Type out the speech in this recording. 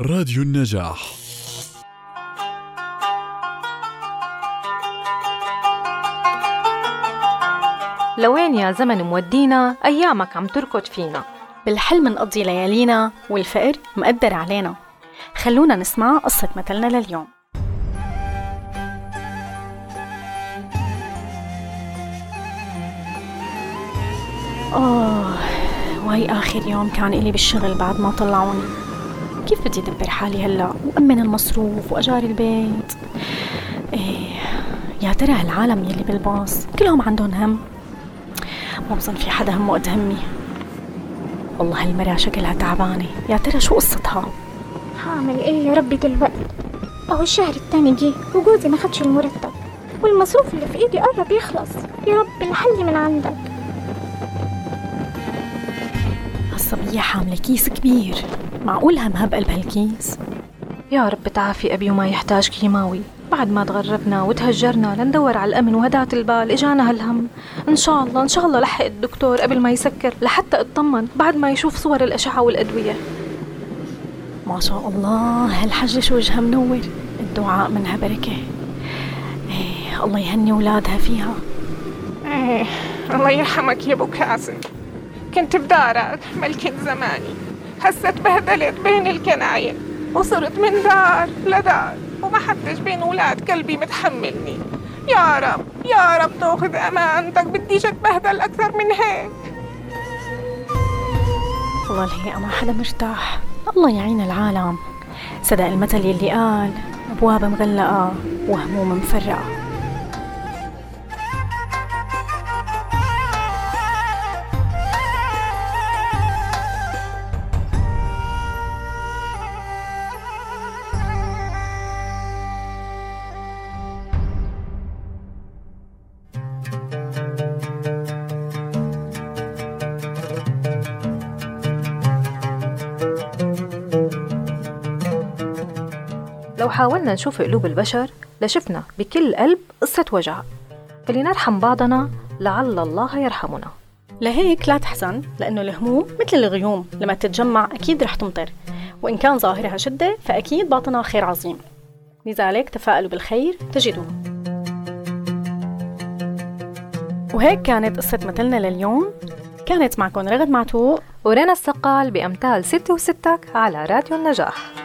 راديو النجاح. لوين يا زمن مودينا، أيامك عم تركض فينا، بالحلم نقضي ليالينا والفقر مقدر علينا. خلونا نسمع قصة مثلنا لليوم. وهي آخر يوم كان إلي بالشغل بعد ما طلعوني. كيف بدي دبر حالي هلأ وأمن المصروف وأجاري البيت؟ يا ترى هالعالم يلي بالباص كلهم عندهم هم؟ ما بظن في حدا همه قد همي. والله هالمرأة شكلها تعبانة، يا ترى شو قصتها؟ هعمل إيه يا ربي دلوقت؟ أهو الشهر التاني جه وجوزي ما خدش المرتب، والمصروف اللي في إيدي قرب يخلص. يا رب الحل من عندك. هالصبية حاملة كيس كبير، معقول همها بهالكيس؟ يا رب تعافي أبي وما يحتاج كيماوي. بعد ما تغربنا وتهجرنا لندور على الأمن وهدعة البال، إجانا هالهم. إن شاء الله لحق الدكتور قبل ما يسكر لحتى اطمن بعد ما يشوف صور الأشعة والأدوية. ما شاء الله هالحجة شو وجهها منور، الدعاء منها بركة. الله يهني ولادها فيها. الله يرحمك يا أبو كاسم، كنت بدارك ملكة زماني، هسه تبهدلت بين الكناين وصرت من دار لدار، وما حدش بين أولاد قلبي متحملني. يا رب يا رب تأخذ أمانتك، بديش أتبهدل أكثر من هيك. والله الحقيقة ما حدا مرتاح، الله يعين العالم. صدق المثل اللي قال أبواب مغلقة وهموم مفرقة. لو حاولنا نشوف قلوب البشر لشفنا بكل قلب قصة وجع، فلنرحم بعضنا لعل الله يرحمنا. لهيك لا تحزن، لأنه الهموم مثل الغيوم لما تتجمع أكيد رح تمطر، وإن كان ظاهرها شدة فأكيد باطنها خير عظيم. لذلك تفاءلوا بالخير تجدوه. وهيك كانت قصة مثلنا لليوم. كانت معكم رغد معتوق ورنا السقال بأمثال 6 و6 على راديو النجاح.